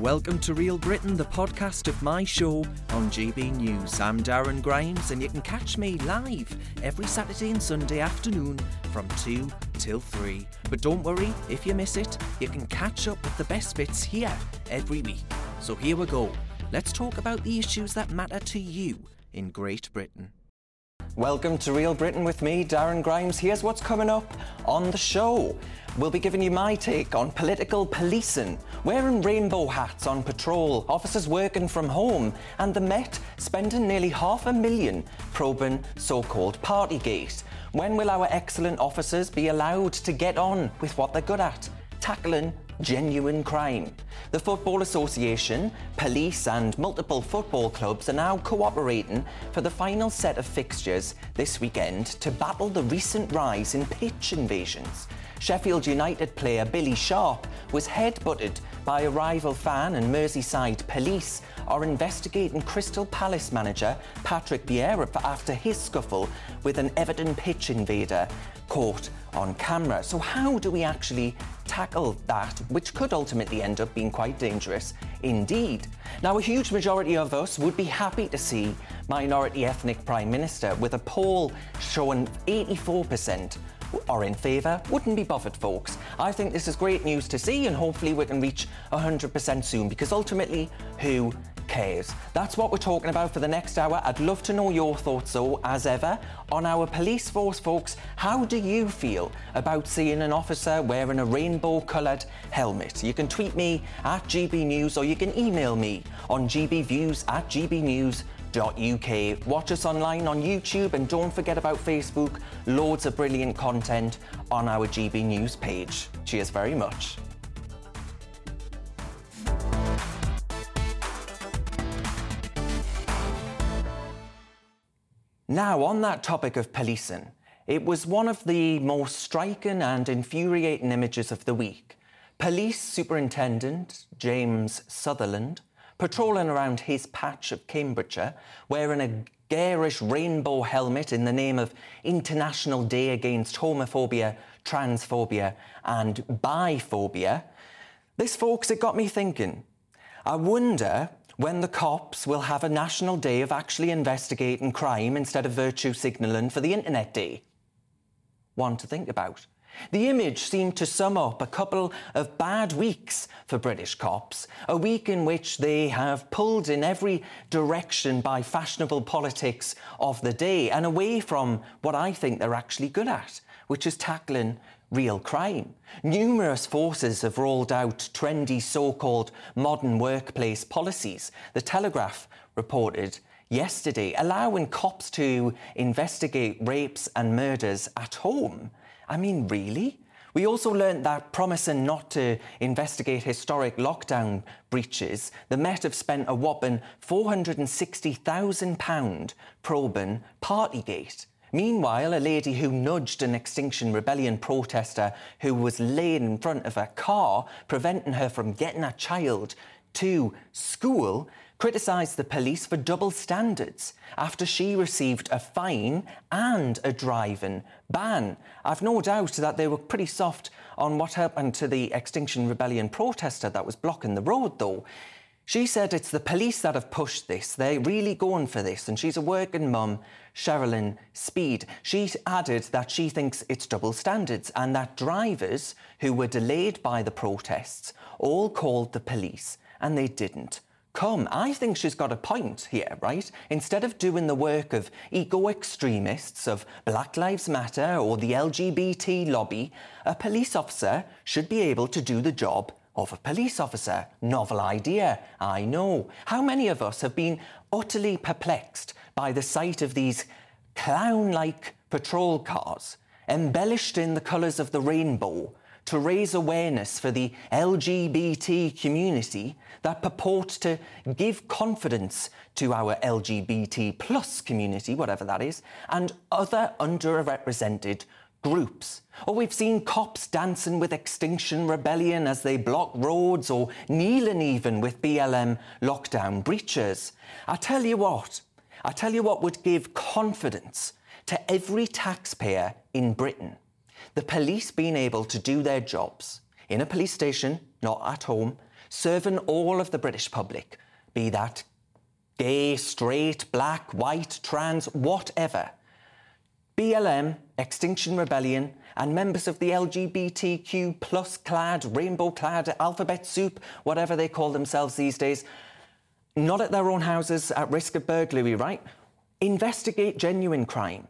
Welcome to Real Britain, the podcast of my show on GB News. I'm Darren Grimes and you can catch me live every Saturday and Sunday afternoon from 2 till 3. But don't worry, if you miss it, you can catch up with the best bits here every week. So here we go. Let's talk about the issues that matter to you in Great Britain. Welcome to Real Britain with me, Darren Grimes. Here's what's coming up on the show. We'll be giving you my take on political policing, wearing rainbow hats on patrol, officers working from home, and the Met spending nearly £500,000 probing so-called Partygate. When will our excellent officers be allowed to get on with what they're good at? Tackling genuine crime. The Football Association, police and multiple football clubs are now cooperating for the final set of fixtures this weekend to battle the recent rise in pitch invasions. Sheffield United player Billy Sharp was headbutted by a rival fan and Merseyside police are investigating Crystal Palace manager Patrick Vieira after his scuffle with an Everton pitch invader caught on camera. So how do we actually tackle that, which could ultimately end up being quite dangerous indeed? Now, a huge majority of us would be happy to see minority ethnic Prime Minister, with a poll showing 84% are in favour. Wouldn't be bothered, folks. I think this is great news to see, and hopefully we can reach 100% soon, because ultimately, who cares? That's what we're talking about for the next hour. I'd love to know your thoughts, though, as ever, on our police force, folks. How do you feel about seeing an officer wearing a rainbow-coloured helmet? You can tweet me at GB News, or you can email me on gbviews@gbnews.uk. Watch us online on YouTube, and don't forget about Facebook. Loads of brilliant content on our GB News page. Cheers very much. Now, on that topic of policing, it was one of the most striking and infuriating images of the week. Police Superintendent James Sutherland patrolling around his patch of Cambridgeshire, wearing a garish rainbow helmet in the name of International Day Against Homophobia, Transphobia and Biphobia. This, folks, it got me thinking. I wonder when the cops will have a national day of actually investigating crime instead of virtue signalling for the Internet Day. One to think about. The image seemed to sum up a couple of bad weeks for British cops, a week in which they have pulled in every direction by fashionable politics of the day and away from what I think they're actually good at, which is tackling real crime. Numerous forces have rolled out trendy so-called modern workplace policies. The Telegraph reported yesterday, allowing cops to investigate rapes and murders at home. I mean, really? We also learnt that promising not to investigate historic lockdown breaches, the Met have spent a whopping £460,000 probing Partygate. Meanwhile, a lady who nudged an Extinction Rebellion protester who was laying in front of her car, preventing her from getting her child to school, criticised the police for double standards after she received a fine and a driving ban. I've no doubt that they were pretty soft on what happened to the Extinction Rebellion protester that was blocking the road, though. She said it's the police that have pushed this. They're really going for this. And she's a working mum, Cherylin Speed. She added that she thinks it's double standards and that drivers who were delayed by the protests all called the police and they didn't come. I think she's got a point here, right? Instead of doing the work of eco-extremists, of Black Lives Matter or the LGBT lobby, a police officer should be able to do the job of a police officer. Novel idea, I know. How many of us have been utterly perplexed by the sight of these clown-like patrol cars embellished in the colours of the rainbow to raise awareness for the LGBT community that purport to give confidence to our LGBT plus community, whatever that is, and other underrepresented groups. Or we've seen cops dancing with Extinction Rebellion as they block roads or kneeling even with BLM lockdown breachers. I tell you what would give confidence to every taxpayer in Britain. The police being able to do their jobs in a police station, not at home, serving all of the British public, be that gay, straight, black, white, trans, whatever. BLM, Extinction Rebellion and members of the LGBTQ plus clad, rainbow clad, alphabet soup, whatever they call themselves these days, not at their own houses at risk of burglary, right? Investigate genuine crime.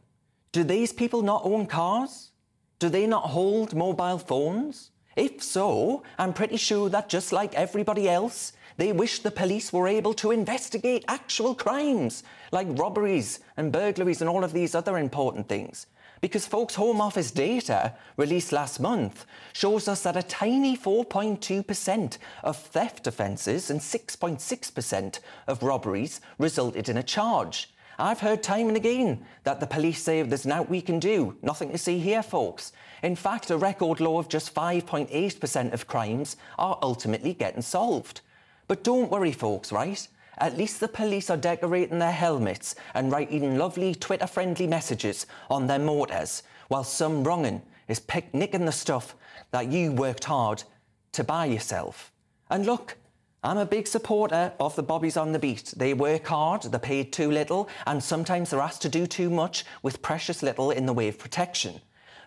Do these people not own cars? Do they not hold mobile phones? If so, I'm pretty sure that just like everybody else, they wish the police were able to investigate actual crimes, like robberies and burglaries and all of these other important things. Because, folks, Home Office data released last month shows us that a tiny 4.2% of theft offences and 6.6% of robberies resulted in a charge. I've heard time and again that the police say there's nothing we can do, nothing to see here, folks. In fact, a record low of just 5.8% of crimes are ultimately getting solved. But don't worry, folks, right? At least the police are decorating their helmets and writing lovely Twitter-friendly messages on their mortars, while some wrong'un is picnicking the stuff that you worked hard to buy yourself. And look, I'm a big supporter of the bobbies on the beat. They work hard, they're paid too little, and sometimes they're asked to do too much with precious little in the way of protection.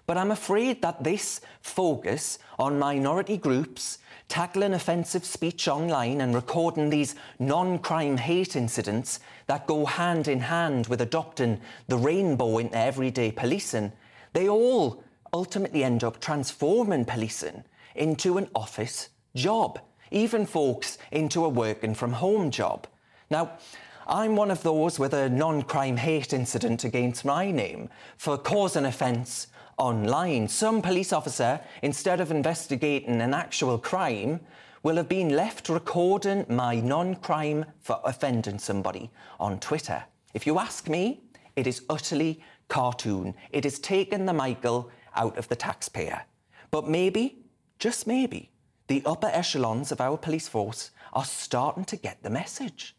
But I'm afraid that this focus on minority groups, tackling offensive speech online and recording these non-crime hate incidents that go hand in hand with adopting the rainbow into everyday policing, they all ultimately end up transforming policing into an office job. Even, folks, into a working-from-home job. Now, I'm one of those with a non-crime hate incident against my name for causing offence online. Some police officer, instead of investigating an actual crime, will have been left recording my non-crime for offending somebody on Twitter. If you ask me, it is utterly cartoon. It is taking the Michael out of the taxpayer. But maybe, just maybe, the upper echelons of our police force are starting to get the message.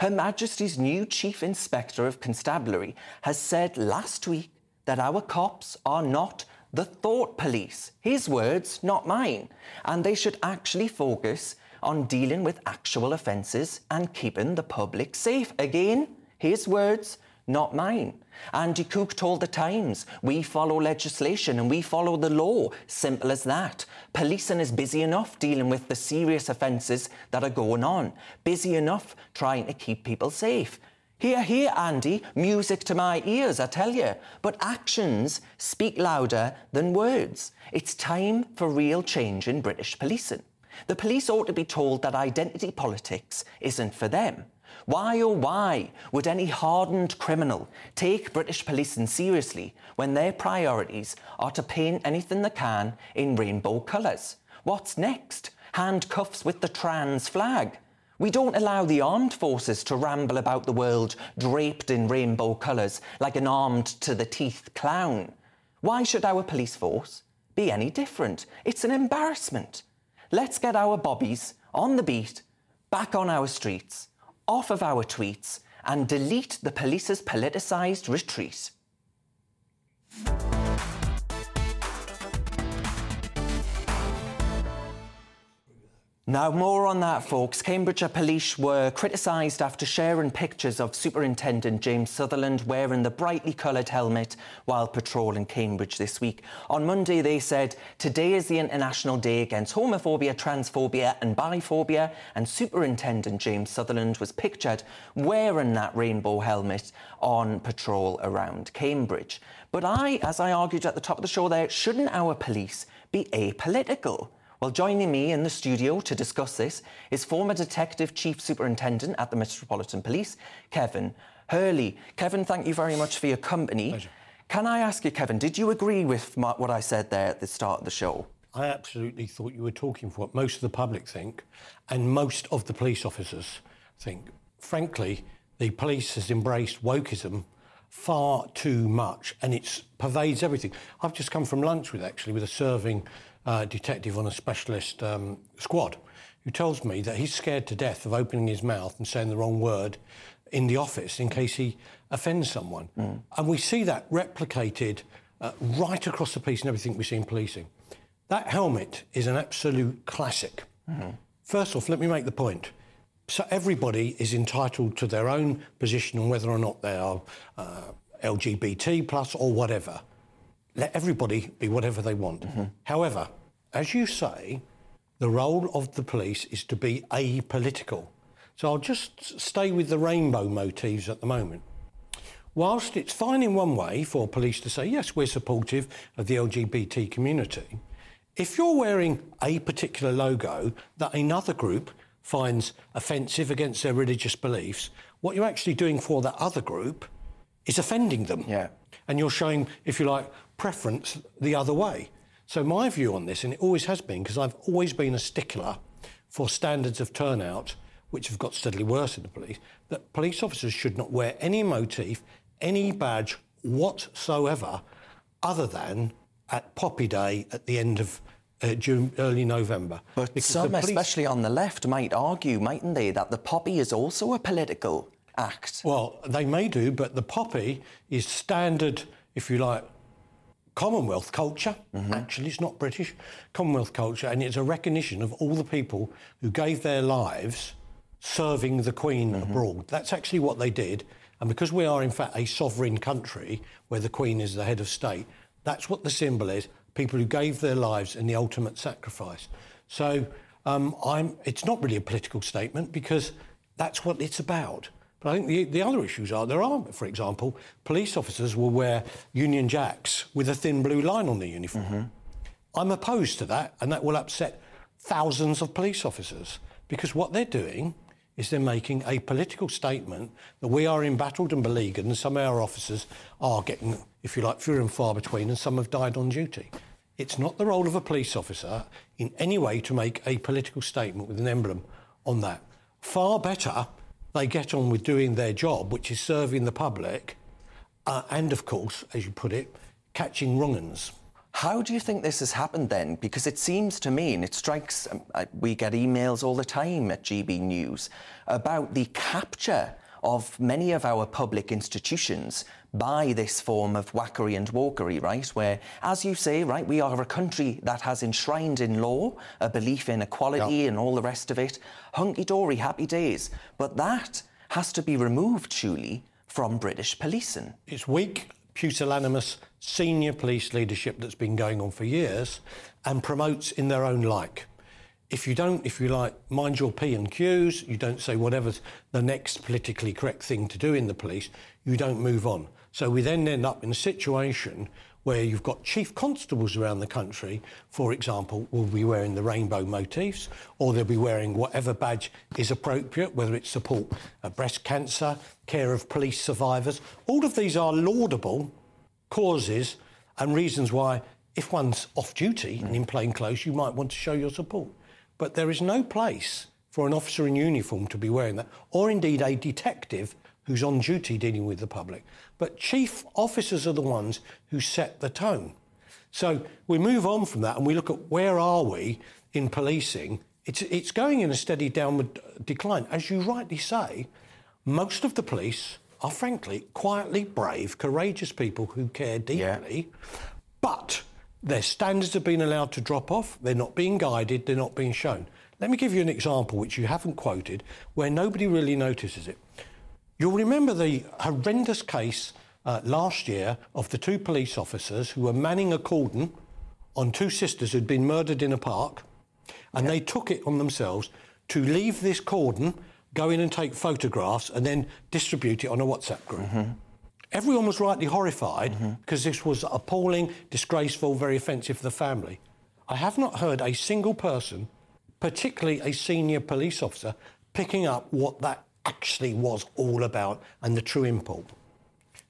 Her Majesty's new Chief Inspector of Constabulary has said last week that our cops are not the thought police. His words, not mine. And they should actually focus on dealing with actual offences and keeping the public safe. Again, his words, not mine. Andy Cook told The Times, we follow legislation and we follow the law. Simple as that. Policing is busy enough dealing with the serious offences that are going on. Busy enough trying to keep people safe. Hear, hear, Andy. Music to my ears, I tell you. But actions speak louder than words. It's time for real change in British policing. The police ought to be told that identity politics isn't for them. Why, oh why, would any hardened criminal take British policing seriously when their priorities are to paint anything they can in rainbow colours? What's next? Handcuffs with the trans flag. We don't allow the armed forces to ramble about the world draped in rainbow colours like an armed to the teeth clown. Why should our police force be any different? It's an embarrassment. Let's get our bobbies on the beat, back on our streets, off of our tweets and delete the police's politicised retreat. Now, more on that, folks. Cambridgeshire police were criticised after sharing pictures of Superintendent James Sutherland wearing the brightly coloured helmet while patrolling Cambridge this week. On Monday, they said, today is the International Day Against Homophobia, Transphobia and Biphobia, and Superintendent James Sutherland was pictured wearing that rainbow helmet on patrol around Cambridge. But as I argued at the top of the show there, shouldn't our police be apolitical? Well, joining me in the studio to discuss this is former Detective Chief Superintendent at the Metropolitan Police, Kevin Hurley. Kevin, thank you very much for your company. Pleasure. Can I ask you, Kevin, did you agree with what I said there at the start of the show? I absolutely thought you were talking for what most of the public think and most of the police officers think. Frankly, the police has embraced wokeism far too much and it pervades everything. I've just come from lunch with a serving detective on a specialist squad who tells me that he's scared to death of opening his mouth and saying the wrong word in the office in case he offends someone. Mm. And we see that replicated right across the piece in everything we see in policing. That helmet is an absolute classic. Mm-hmm. First off, let me make the point. So everybody is entitled to their own position on whether or not they are LGBT plus or whatever. Let everybody be whatever they want. Mm-hmm. However, as you say, the role of the police is to be apolitical. So I'll just stay with the rainbow motifs at the moment. Whilst it's fine in one way for police to say, yes, we're supportive of the LGBT community, if you're wearing a particular logo that another group finds offensive against their religious beliefs, what you're actually doing for that other group is offending them. Yeah. And you're showing, if you like, preference the other way. So my view on this, and it always has been, because I've always been a stickler for standards of turnout, which have got steadily worse in the police, that police officers should not wear any motif, any badge whatsoever, other than at Poppy Day at the end of June, early November. But because some, police, especially on the left, might argue, mightn't they, that the poppy is also a political act? Well, they may do, but the poppy is standard, if you like, Commonwealth culture. Mm-hmm. Actually, it's not British. Commonwealth culture, and it's a recognition of all the people who gave their lives serving the Queen mm-hmm. abroad. That's actually what they did. And because we are, in fact, a sovereign country where the Queen is the head of state, that's what the symbol is, people who gave their lives in the ultimate sacrifice. So it's not really a political statement because that's what it's about. But I think the other issues are there are, for example, police officers will wear Union Jacks with a thin blue line on the uniform. Mm-hmm. I'm opposed to that, and that will upset thousands of police officers because what they're doing is they're making a political statement that we are embattled and beleaguered and some of our officers are getting, if you like, few and far between and some have died on duty. It's not the role of a police officer in any way to make a political statement with an emblem on that. Far better they get on with doing their job, which is serving the public and, of course, as you put it, catching wrong-uns. How do you think this has happened then? Because it seems to me, and it strikes, we get emails all the time at GB News about the capture of many of our public institutions by this form of whackery and walkery, right? Where, as you say, right, we are a country that has enshrined in law a belief in equality and all the rest of it. Hunky-dory, happy days. But that has to be removed, surely, from British policing. It's weak, pusillanimous senior police leadership that's been going on for years and promotes in their own like. If you don't, if you like, mind your P and Qs, you don't say whatever's the next politically correct thing to do in the police, you don't move on. So we then end up in a situation where you've got chief constables around the country, for example, will be wearing the rainbow motifs, or they'll be wearing whatever badge is appropriate, whether it's support breast cancer, care of police survivors. All of these are laudable causes and reasons why, if one's off duty and in plain clothes, you might want to show your support. But there is no place for an officer in uniform to be wearing that, or indeed a detective who's on duty dealing with the public. But chief officers are the ones who set the tone. So we move on from that and we look at where are we in policing. It's going in a steady downward decline. As you rightly say, most of the police are, frankly, quietly brave, courageous people who care deeply, but their standards have been allowed to drop off, they're not being guided, they're not being shown. Let me give you an example, which you haven't quoted, where nobody really notices it. You'll remember the horrendous case last year of the two police officers who were manning a cordon on two sisters who'd been murdered in a park, and they took it on themselves to leave this cordon, go in and take photographs, and then distribute it on a WhatsApp group. Mm-hmm. Everyone was rightly horrified because this was appalling, disgraceful, very offensive for the family. I have not heard a single person, particularly a senior police officer, picking up what that actually was all about and the true import.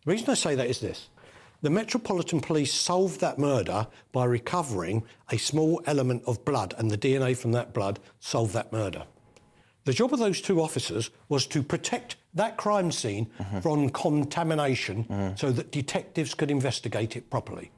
The reason I say that is this. The Metropolitan Police solved that murder by recovering a small element of blood, and the DNA from that blood solved that murder. The job of those two officers was to protect that crime scene from contamination so that detectives could investigate it properly.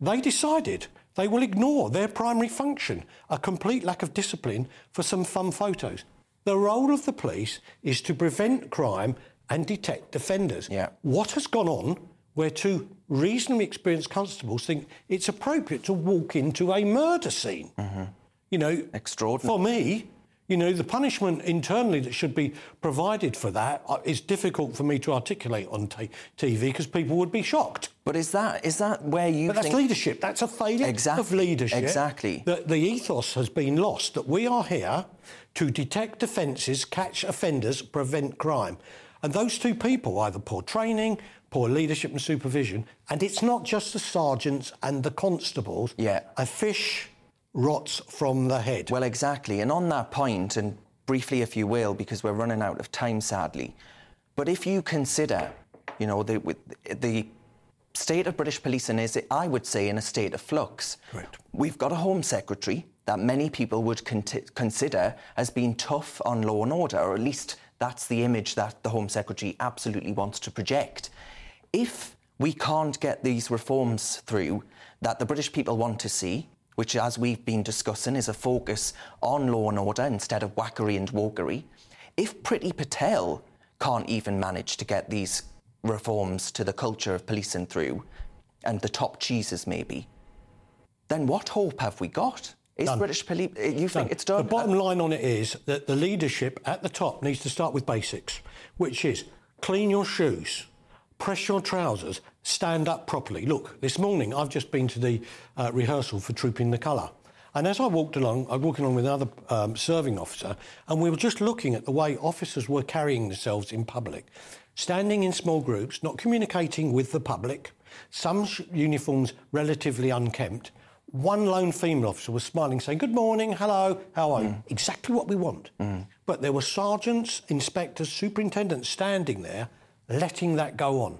They decided they will ignore their primary function, a complete lack of discipline for some fun photos. The role of the police is to prevent crime and detect offenders. Yeah. What has gone on where two reasonably experienced constables think it's appropriate to walk into a murder scene? Mm-hmm. You know, extraordinary. For me, You know, the punishment internally that should be provided for that is difficult for me to articulate on TV because people would be shocked. But is that where you think... But that's leadership. That's a failure of leadership. Exactly. The ethos has been lost, that we are here to detect offences, catch offenders, prevent crime. And those two people, either poor training, poor leadership and supervision, and it's not just the sergeants and the constables. Yeah. A fish... rots from the head. Well, exactly. And on that point, and briefly, if you will, because we're running out of time, sadly, but if you consider, you know, the state of British policing is, I would say, in a state of flux. Correct. We've got a Home Secretary that many people would consider as being tough on law and order, or at least that's the image that the Home Secretary absolutely wants to project. If we can't get these reforms through that the British people want to see, which, as we've been discussing, is a focus on law and order instead of whackery and wokery. If Priti Patel can't even manage to get these reforms to the culture of policing through, and the top cheeses maybe, then what hope have we got? Is done. British police... You think it's done? The bottom line on it is that the leadership at the top needs to start with basics, which is clean your shoes, press your trousers, stand up properly. Look, this morning I've just been to the rehearsal for Trooping the Colour. And as I walked along, I was walking along with another serving officer, and we were just looking at the way officers were carrying themselves in public. Standing in small groups, not communicating with the public, some uniforms relatively unkempt. One lone female officer was smiling, saying, "Good morning, hello, how are you?" Exactly what we want. But there were sergeants, inspectors, superintendents standing there letting that go on.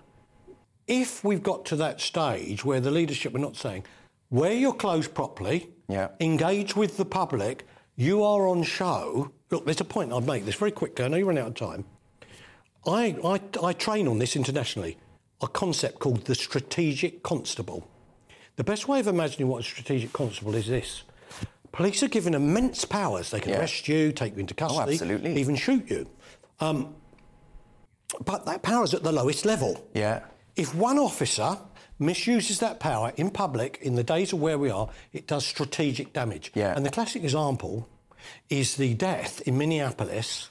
If we've got to that stage where the leadership are not saying, wear your clothes properly, engage with the public, you are on show... Look, there's a point I'd make this very quickly. I know you're running out of time. I train on this internationally, a concept called the strategic constable. The best way of imagining what a strategic constable is this. Police are given immense powers. They can arrest you, take you into custody, even shoot you. But that power is at the lowest level. Yeah. If one officer misuses that power in public, in the days of where we are, it does strategic damage. Yeah. And the classic example is the death in Minneapolis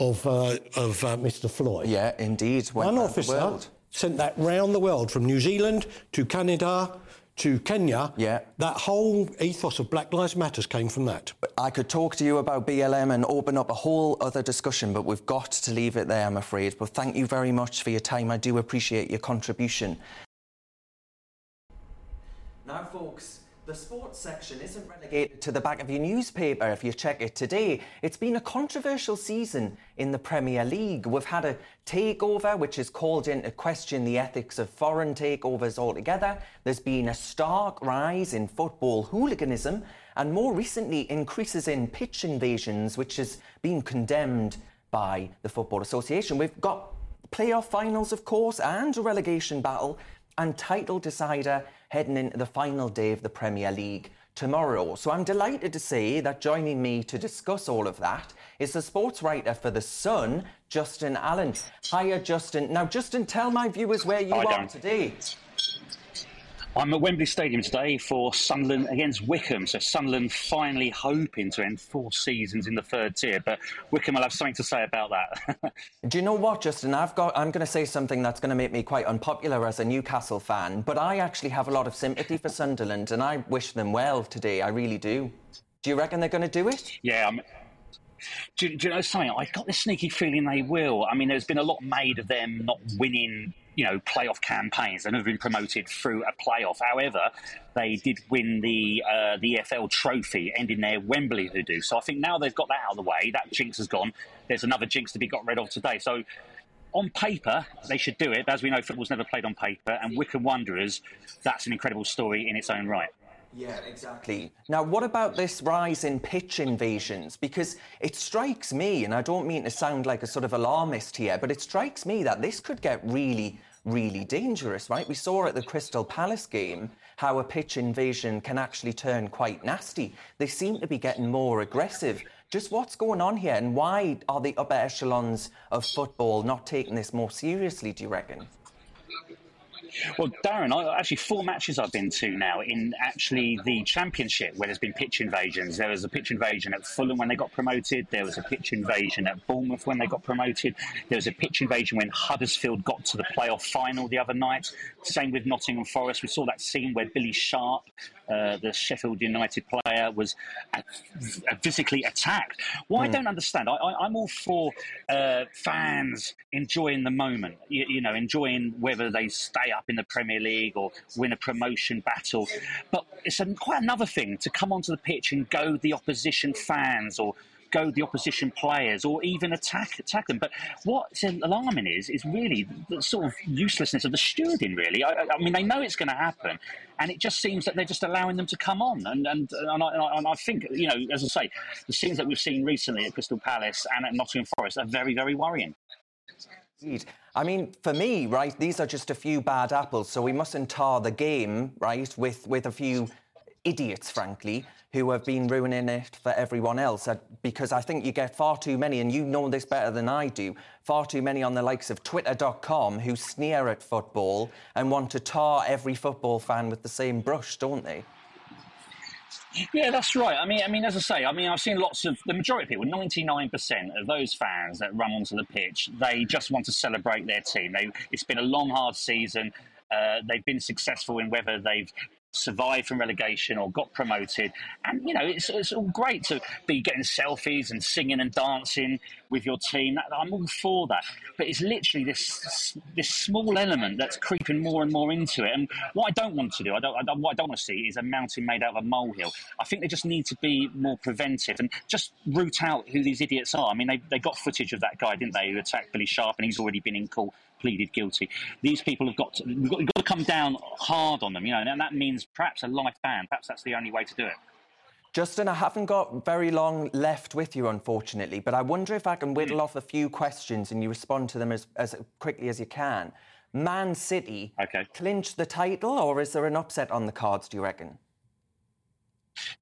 of Mr. Floyd. Yeah, indeed. One officer sent that round the world, from New Zealand to Canada to Kenya. Yeah. That whole ethos of Black Lives Matter came from that. I could talk to you about BLM and open up a whole other discussion, but we've got to leave it there, I'm afraid. But thank you very much for your time. I do appreciate your contribution. Now, folks, the sports section isn't relegated to the back of your newspaper if you check it today. It's been a controversial season in the Premier League. We've had a takeover which has called into question the ethics of foreign takeovers altogether. There's been a stark rise in football hooliganism and more recently increases in pitch invasions, which has been condemned by the Football Association. We've got playoff finals, of course, and a relegation battle and title decider heading into the final day of the Premier League tomorrow. So I'm delighted to say that joining me to discuss all of that is the sports writer for The Sun, Justin Allen. Hiya, Justin. Now, Justin, tell my viewers where you are today. I'm at Wembley Stadium today for Sunderland against Wickham. So Sunderland finally hoping to end 4 seasons in the third tier, but Wickham will have something to say about that. Do you know what, Justin? I'm going to say something that's going to make me quite unpopular as a Newcastle fan, but I actually have a lot of sympathy for Sunderland, and I wish them well today. I really do. Do you reckon they're going to do it? Yeah, do you know something? I got this sneaky feeling they will. I mean, there's been a lot made of them not winning, you know, playoff campaigns. They've never been promoted through a playoff. However, they did win the EFL trophy, ending their Wembley hoodoo. So I think now they've got that out of the way, that jinx has gone. There's another jinx to be got rid of today. So on paper, they should do it. But as we know, football's never played on paper. And Wickham Wanderers, that's an incredible story in its own right. Yeah, exactly. Now, what about this rise in pitch invasions? Because it strikes me, and I don't mean to sound like a sort of alarmist here, but it strikes me that this could get really, really dangerous, right? We saw at the Crystal Palace game how a pitch invasion can actually turn quite nasty. They seem to be getting more aggressive. Just what's going on here, and why are the upper echelons of football not taking this more seriously, do you reckon? Well, Darren, actually 4 matches I've been to now in actually the Championship where there's been pitch invasions. There was a pitch invasion at Fulham when they got promoted. There was a pitch invasion at Bournemouth when they got promoted. There was a pitch invasion when Huddersfield got to the playoff final the other night. Same with Nottingham Forest. We saw that scene where Billy Sharp, the Sheffield United player, was physically attacked. What I don't understand, I'm all for fans enjoying the moment, you know, enjoying whether they stay up in the Premier League or win a promotion battle. But it's quite another thing to come onto the pitch and goad the opposition fans or goad the opposition players or even attack them. But what's alarming is really the sort of uselessness of the stewarding, really. I mean, they know it's going to happen, and it just seems that they're just allowing them to come on. And I think, you know, as I say, the scenes that we've seen recently at Crystal Palace and at Nottingham Forest are very, very worrying. Indeed. I mean, for me, right, these are just a few bad apples, so we mustn't tar the game, right, with a few idiots, frankly, who have been ruining it for everyone else, because I think you get far too many, and you know this better than I do, far too many on the likes of Twitter.com who sneer at football and want to tar every football fan with the same brush, don't they? Yeah, that's right. I mean, as I say, I've seen lots of, the majority of people, 99% of those fans that run onto the pitch, they just want to celebrate their team. It's been a long, hard season. They've been successful in whether they've survived from relegation or got promoted. And, you know, it's all great to be getting selfies and singing and dancing with your team. I'm all for that. But it's literally this small element that's creeping more and more into it. And what I don't want to do, what I don't want to see is a mountain made out of a molehill. I think they just need to be more preventive and just root out who these idiots are. I mean, they got footage of that guy, didn't they, who attacked Billy Sharp, and he's already been in court, pleaded guilty. These people we've got to come down hard on them, you know, and that means perhaps a life ban. Perhaps that's the only way to do it. Justin, I haven't got very long left with you, unfortunately, but I wonder if I can whittle off a few questions and you respond to them as quickly as you can. Man City clinched the title, or is there an upset on the cards, do you reckon?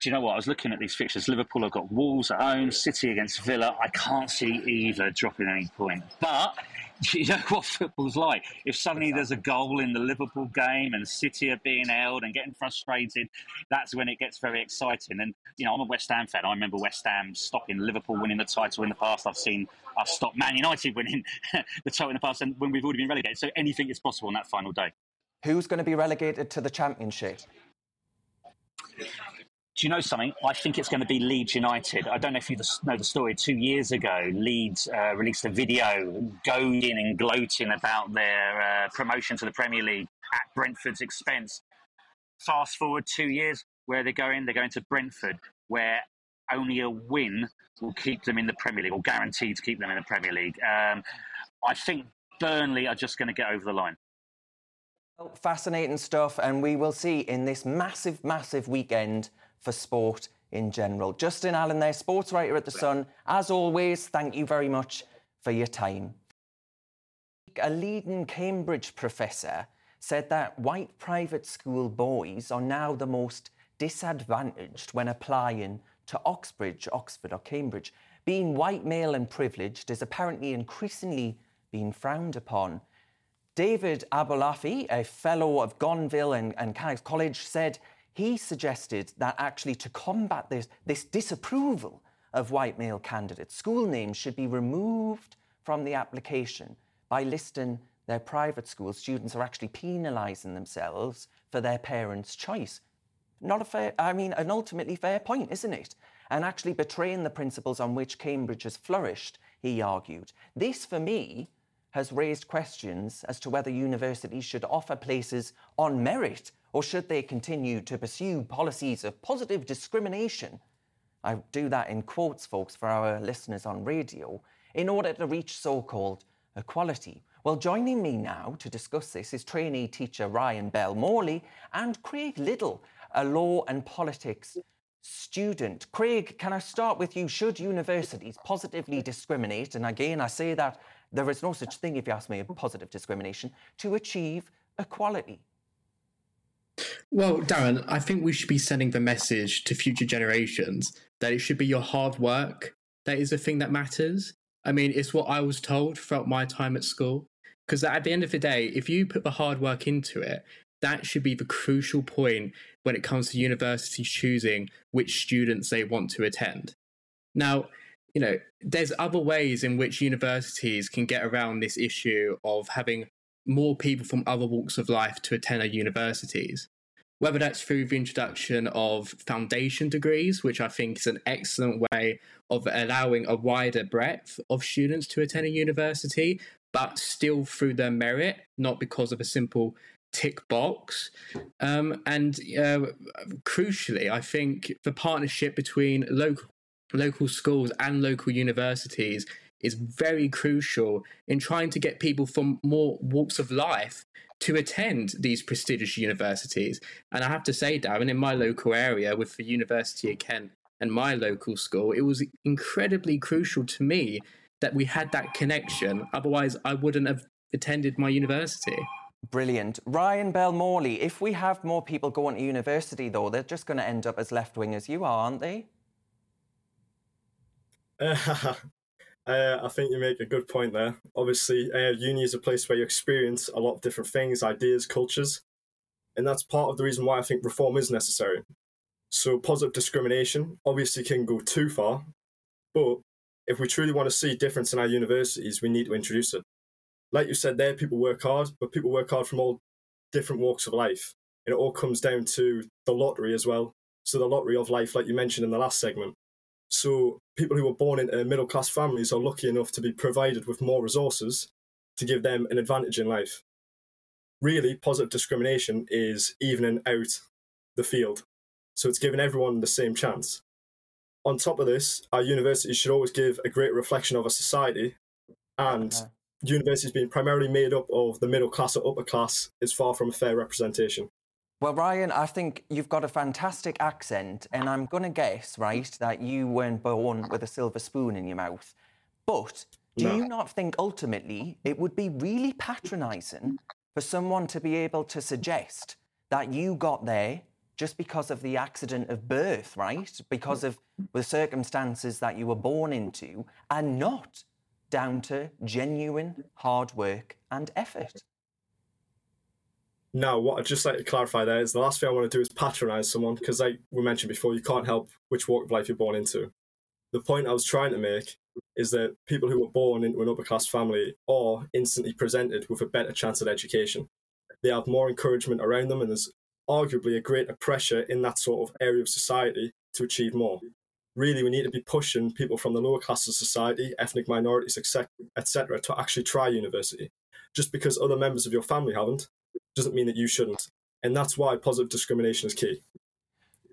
Do you know what? I was looking at these fixtures. Liverpool have got Wolves at home, City against Villa. I can't see either dropping any point. But you know what football's like. If suddenly there's a goal in the Liverpool game and City are being held and getting frustrated, that's when it gets very exciting. And, you know, I'm a West Ham fan. I remember West Ham stopping Liverpool winning the title in the past. I've seen us stop Man United winning the title in the past and when we've already been relegated. So anything is possible on that final day. Who's going to be relegated to the Championship? Do you know something? I think it's going to be Leeds United. I don't know if you know the story. 2 years ago, Leeds released a video goading and gloating about their promotion to the Premier League at Brentford's expense. Fast forward 2 years, where they're going to Brentford, where only a win will keep them in the Premier League, or guaranteed to keep them in the Premier League. I think Burnley are just going to get over the line. Well, fascinating stuff, and we will see in this massive, massive weekend for sport in general. Justin Allen there, sports writer at The Sun. As always, thank you very much for your time. A leading Cambridge professor said that white private school boys are now the most disadvantaged when applying to Oxford or Cambridge. Being white, male and privileged is apparently increasingly being frowned upon. David Abolafi, a fellow of Gonville and King's College, said he suggested that actually to combat this disapproval of white male candidates, school names should be removed from the application. By listing their private school, students are actually penalising themselves for their parents' choice. An ultimately fair point, isn't it? And actually betraying the principles on which Cambridge has flourished, he argued. This, for me, has raised questions as to whether universities should offer places on merit, or should they continue to pursue policies of positive discrimination? I do that in quotes, folks, for our listeners on radio, in order to reach so-called equality. Well, joining me now to discuss this is trainee teacher Ryan Bell Morley and Craig Little, a law and politics student. Craig, can I start with you? Should universities positively discriminate? And again, I say that there is no such thing, if you ask me, of positive discrimination, to achieve equality. Well, Darren, I think we should be sending the message to future generations that it should be your hard work that is the thing that matters. I mean, it's what I was told throughout my time at school. Because at the end of the day, if you put the hard work into it, that should be the crucial point when it comes to universities choosing which students they want to attend. Now, you know, there's other ways in which universities can get around this issue of having more people from other walks of life to attend our universities, whether that's through the introduction of foundation degrees, which I think is an excellent way of allowing a wider breadth of students to attend a university, but still through their merit, not because of a simple tick box. Crucially, I think the partnership between local schools and local universities is very crucial in trying to get people from more walks of life to attend these prestigious universities. And I have to say, Darren, in my local area with the University of Kent and my local school, it was incredibly crucial to me that we had that connection. Otherwise, I wouldn't have attended my university. Brilliant. Ryan Bell Morley, if we have more people going to university, though, they're just going to end up as left-wing as you are, aren't they? I think you make a good point there. Obviously, uni is a place where you experience a lot of different things, ideas, cultures. And that's part of the reason why I think reform is necessary. So positive discrimination obviously can go too far. But if we truly want to see difference in our universities, we need to introduce it. Like you said there, people work hard, but people work hard from all different walks of life. And it all comes down to the lottery as well. So the lottery of life, like you mentioned in the last segment. So people who were born into middle-class families are lucky enough to be provided with more resources to give them an advantage in life. Really, positive discrimination is evening out the field. So it's giving everyone the same chance. On top of this, our universities should always give a great reflection of our society. And universities being primarily made up of the middle class or upper class is far from a fair representation. Well, Ryan, I think you've got a fantastic accent, and I'm going to guess, right, that you weren't born with a silver spoon in your mouth. But do you not think, ultimately, it would be really patronising for someone to be able to suggest that you got there just because of the accident of birth, right, because of the circumstances that you were born into, and not down to genuine hard work and effort? No, what I'd just like to clarify there is the last thing I want to do is patronise someone, because like we mentioned before, you can't help which walk of life you're born into. The point I was trying to make is that people who were born into an upper-class family are instantly presented with a better chance at education. They have more encouragement around them, and there's arguably a greater pressure in that sort of area of society to achieve more. Really, we need to be pushing people from the lower classes of society, ethnic minorities, etc., to actually try university. Just because other members of your family haven't, doesn't mean that you shouldn't. And that's why positive discrimination is key.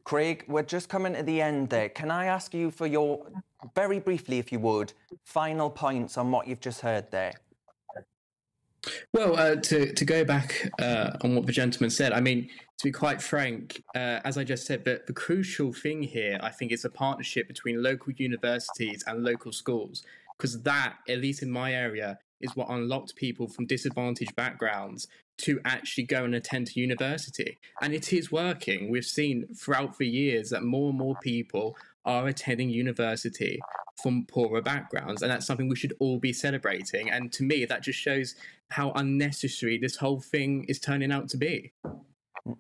Craig, we're just coming to the end there. Can I ask you for your, very briefly if you would, final points on what you've just heard there? Well, to go back on what the gentleman said, I mean, to be quite frank, as I just said, but the crucial thing here, I think, is the partnership between local universities and local schools, because that, at least in my area, is what unlocked people from disadvantaged backgrounds to actually go and attend university. And it is working. We've seen throughout the years that more and more people are attending university from poorer backgrounds. And that's something we should all be celebrating. And to me, that just shows how unnecessary this whole thing is turning out to be.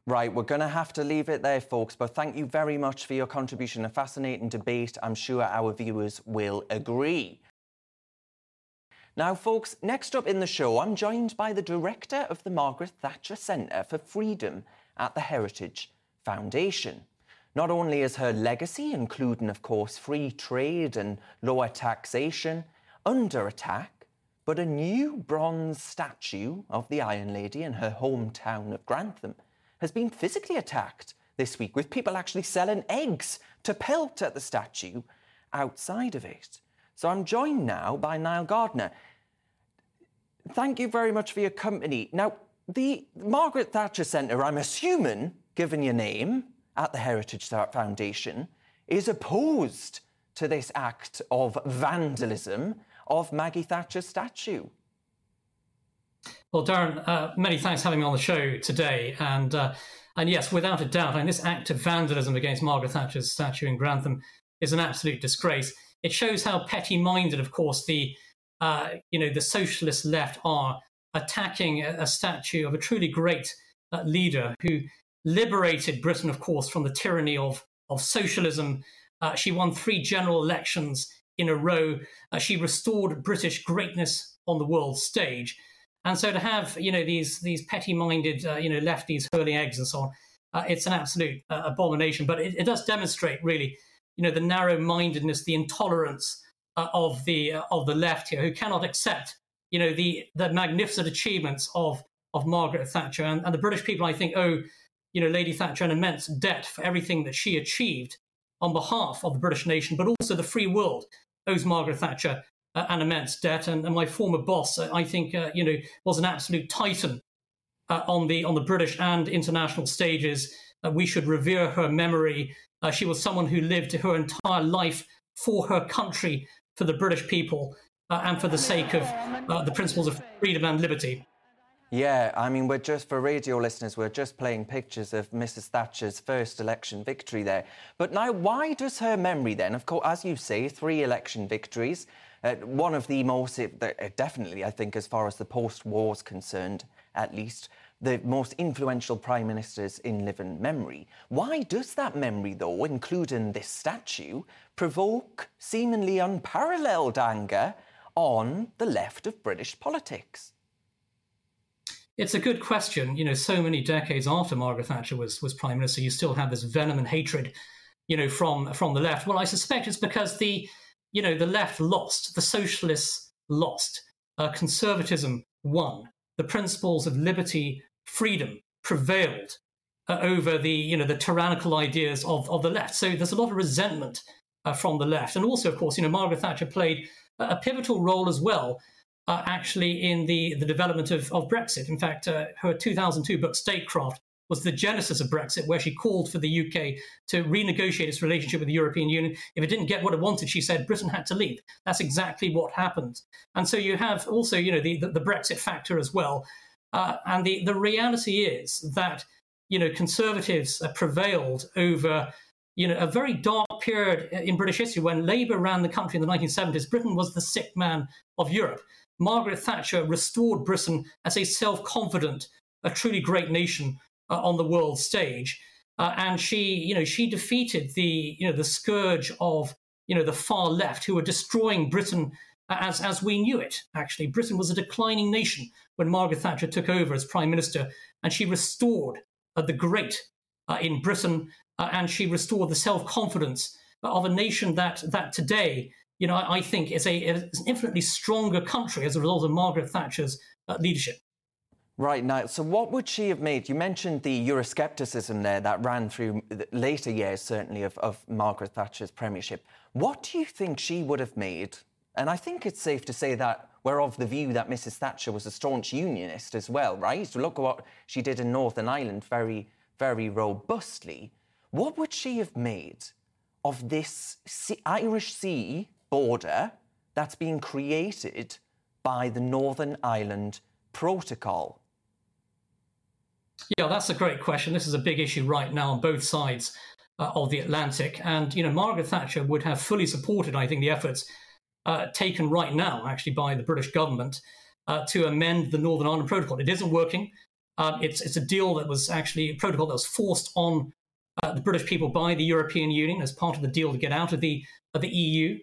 Right, we're going to have to leave it there, folks. But thank you very much for your contribution. A fascinating debate. I'm sure our viewers will agree. Now, folks, next up in the show, I'm joined by the director of the Margaret Thatcher Centre for Freedom at the Heritage Foundation. Not only is her legacy, including, of course, free trade and lower taxation, under attack, but a new bronze statue of the Iron Lady in her hometown of Grantham has been physically attacked this week, with people actually selling eggs to pelt at the statue outside of it. So I'm joined now by Niall Gardner. Thank you very much for your company. Now, the Margaret Thatcher Centre, I'm assuming, given your name, at the Heritage Foundation, is opposed to this act of vandalism of Maggie Thatcher's statue. Well, Darren, many thanks for having me on the show today. And yes, without a doubt, and this act of vandalism against Margaret Thatcher's statue in Grantham is an absolute disgrace. It shows how petty-minded, of course, the socialist left are attacking a statue of a truly great leader who liberated Britain, of course, from the tyranny of socialism. She won 3 general elections in a row. She restored British greatness on the world stage. And so to have, these petty-minded, lefties hurling eggs and so on, it's an absolute abomination. But it does demonstrate, really, the narrow-mindedness, the intolerance of the left here, who cannot accept, the magnificent achievements of Margaret Thatcher. And the British people, I think, owe, Lady Thatcher an immense debt for everything that she achieved on behalf of the British nation, but also the free world owes Margaret Thatcher an immense debt. And my former boss, I think, was an absolute titan on the British and international stages. We should revere her memory. She was someone who lived her entire life for her country, for the British people, and for the sake of the principles of freedom and liberty. Yeah, I mean, for radio listeners, we're just playing pictures of Mrs Thatcher's first election victory there. But now, why does her memory then, of course, as you say, 3 election victories, one of the most, definitely, I think, as far as the post-war is concerned, at least, the most influential prime ministers in living memory. Why does that memory, though, including this statue, provoke seemingly unparalleled anger on the left of British politics? It's a good question. So many decades after Margaret Thatcher was Prime Minister, you still have this venom and hatred, from the left. Well, I suspect it's because the left lost, the socialists lost, conservatism won. The principles of liberty, freedom prevailed over the tyrannical ideas of the left. So there's a lot of resentment from the left. And also, of course, Margaret Thatcher played a pivotal role as well, actually, in the development of Brexit. In fact, her 2002 book, Statecraft, was the genesis of Brexit, where she called for the UK to renegotiate its relationship with the European Union. If it didn't get what it wanted, she said, Britain had to leave. That's exactly what happened. And so you have also, the Brexit factor as well. And the reality is that, conservatives prevailed over, a very dark period in British history when Labour ran the country in the 1970s. Britain was the sick man of Europe. Margaret Thatcher restored Britain as a self-confident, a truly great nation on the world stage, and she defeated the scourge of the far left, who were destroying Britain as we knew it. Actually, Britain was a declining nation when Margaret Thatcher took over as Prime Minister, and she restored the great in Britain, and she restored the self-confidence of a nation that today, I think it's an infinitely stronger country as a result of Margaret Thatcher's leadership. Right, Niall. So what would she have made? You mentioned the Euroscepticism there that ran through the later years, certainly, of Margaret Thatcher's premiership. What do you think she would have made? And I think it's safe to say that we're of the view that Mrs Thatcher was a staunch unionist as well, right? So look what she did in Northern Ireland very, very robustly. What would she have made of this Irish Sea border that's been created by the Northern Ireland Protocol? Yeah, that's a great question. This is a big issue right now on both sides of the Atlantic. And, Margaret Thatcher would have fully supported, I think, the efforts taken right now, actually, by the British government to amend the Northern Ireland Protocol. It isn't working. It's a deal that was actually a protocol that was forced on the British people by the European Union as part of the deal to get out of the EU.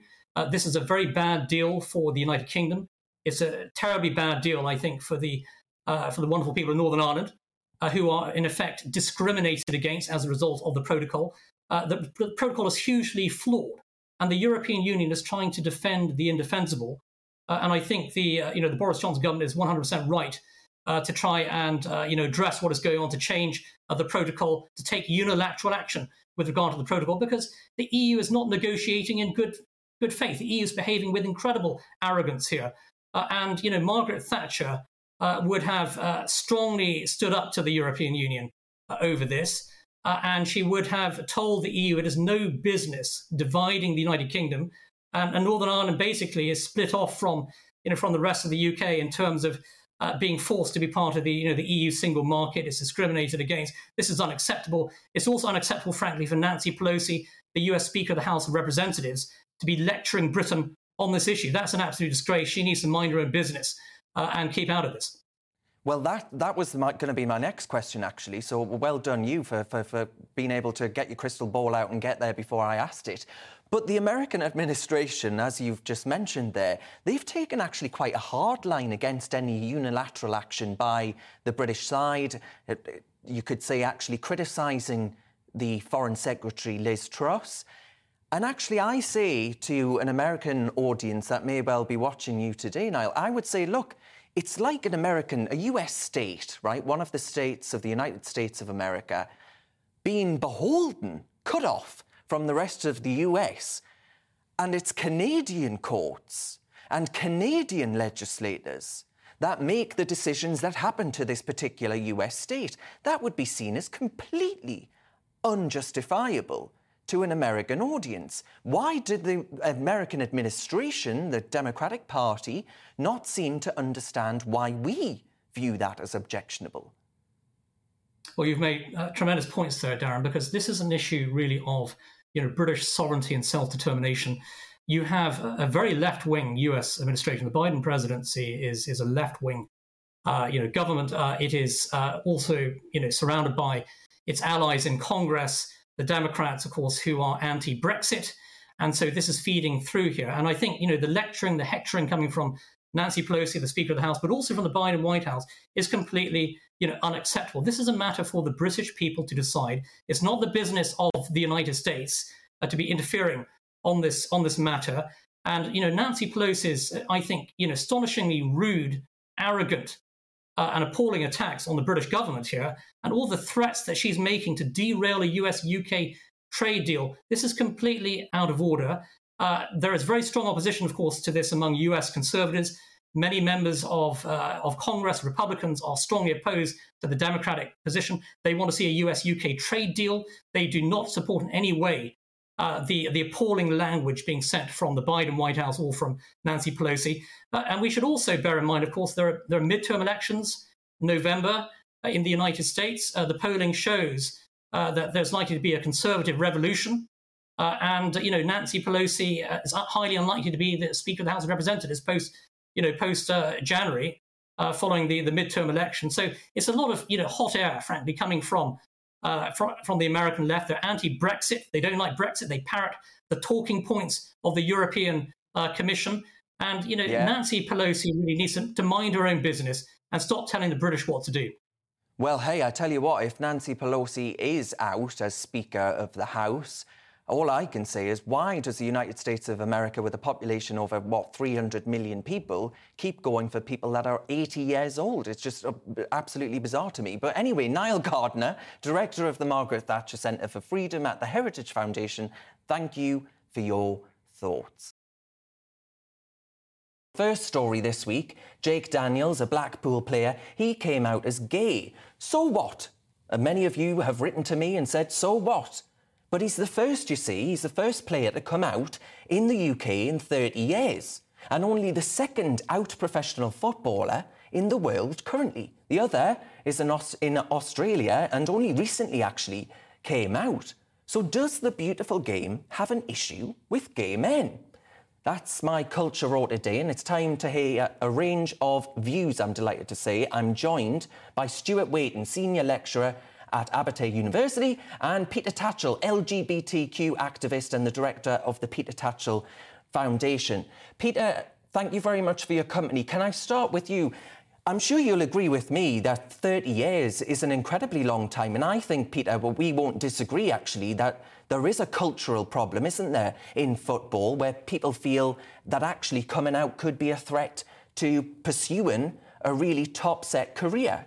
This is a very bad deal for the United Kingdom. It's a terribly bad deal, I think, for the wonderful people of Northern Ireland, who are, in effect, discriminated against as a result of the protocol. The protocol is hugely flawed, and the European Union is trying to defend the indefensible. And I think the Boris Johnson government is 100% right to try and address what is going on, to change the protocol, to take unilateral action with regard to the protocol, because the EU is not negotiating in good faith. The EU is behaving with incredible arrogance here. And, Margaret Thatcher would have strongly stood up to the European Union over this. And she would have told the EU it is no business dividing the United Kingdom. And Northern Ireland basically is split off from the rest of the UK in terms of being forced to be part of the EU single market. It's discriminated against. This is unacceptable. It's also unacceptable, frankly, for Nancy Pelosi, the US Speaker of the House of Representatives, to be lecturing Britain on this issue. That's an absolute disgrace. She needs to mind her own business and keep out of this. Well, that was going to be my next question, actually. So well done you for being able to get your crystal ball out and get there before I asked it. But the American administration, as you've just mentioned there, they've taken actually quite a hard line against any unilateral action by the British side. You could say actually criticising the Foreign Secretary Liz Truss. And actually, I say to an American audience that may well be watching you today, Niall, I would say, look, it's like a US state, right, one of the states of the United States of America, being beholden, cut off from the rest of the US. And it's Canadian courts and Canadian legislators that make the decisions that happen to this particular US state. That would be seen as completely unjustifiable to an American audience. Why did the American administration, the Democratic Party, not seem to understand why we view that as objectionable? Well, you've made tremendous points there, Darren, because this is an issue really of, British sovereignty and self-determination. You have a very left-wing US administration. The Biden presidency is a left-wing, government. It is also, surrounded by its allies in Congress, the Democrats, of course, who are anti-Brexit. And so this is feeding through here. And I think, the lecturing, the hectoring coming from Nancy Pelosi, the Speaker of the House, but also from the Biden White House is completely, unacceptable. This is a matter for the British people to decide. It's not the business of the United States to be interfering on this matter. And, Nancy Pelosi's, I think, astonishingly rude, arrogant, and appalling attacks on the British government here, and all the threats that she's making to derail a US-UK trade deal, this is completely out of order. There is very strong opposition, of course, to this among US Conservatives. Many members of Congress, Republicans, are strongly opposed to the Democratic position. They want to see a US-UK trade deal. They do not support in any way the appalling language being sent from the Biden White House or from Nancy Pelosi. And we should also bear in mind, of course, there are midterm elections in November in the United States. The polling shows that there's likely to be a conservative revolution. And, Nancy Pelosi is highly unlikely to be the Speaker of the House of Representatives post January following the midterm election. So it's a lot of, hot air, frankly, coming from the American left. They're anti-Brexit. They don't like Brexit. They parrot the talking points of the European Commission. And, Nancy Pelosi really needs to mind her own business and stop telling the British what to do. Well, hey, I tell you what, if Nancy Pelosi is out as Speaker of the House, all I can say is, why does the United States of America, with a population over, 300 million people, keep going for people that are 80 years old? It's just absolutely bizarre to me. But anyway, Niall Gardner, Director of the Margaret Thatcher Centre for Freedom at the Heritage Foundation, thank you for your thoughts. First story this week, Jake Daniels, a Blackpool player, he came out as gay. So what? And many of you have written to me and said, so what? But he's the first player to come out in the UK in 30 years, and only the second out professional footballer in the world currently. The other is in Australia and only recently actually came out. So does the beautiful game have an issue with gay men? That's my culture row today, and it's time to hear a range of views, I'm delighted to say. I'm joined by Stuart Waiton, Senior Lecturer at Abertay University, and Peter Tatchell, LGBTQ activist and the director of the Peter Tatchell Foundation. Peter, thank you very much for your company. Can I start with you? I'm sure you'll agree with me that 30 years is an incredibly long time, and I think, Peter, we won't disagree, actually, that there is a cultural problem, isn't there, in football, where people feel that actually coming out could be a threat to pursuing a really top-set career.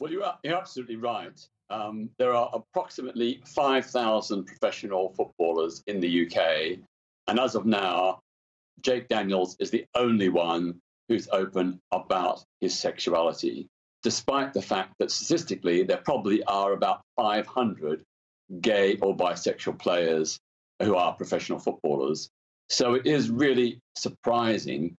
Well, you're absolutely right. There are approximately 5,000 professional footballers in the UK. And as of now, Jake Daniels is the only one who's open about his sexuality, despite the fact that statistically there probably are about 500 gay or bisexual players who are professional footballers. So it is really surprising,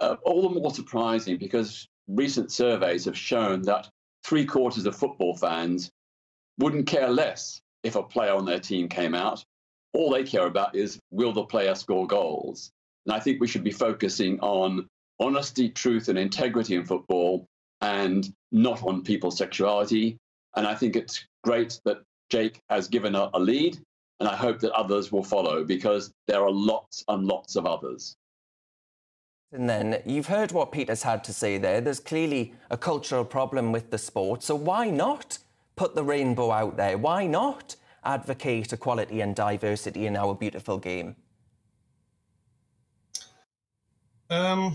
all the more surprising because recent surveys have shown that three-quarters of football fans wouldn't care less if a player on their team came out. All they care about is, will the player score goals? And I think we should be focusing on honesty, truth, and integrity in football, and not on people's sexuality. And I think it's great that Jake has given a lead, and I hope that others will follow, because there are lots and lots of others. And then you've heard what Peter's had to say there. There's clearly a cultural problem with the sport. So why not put the rainbow out there? Why not advocate equality and diversity in our beautiful game? I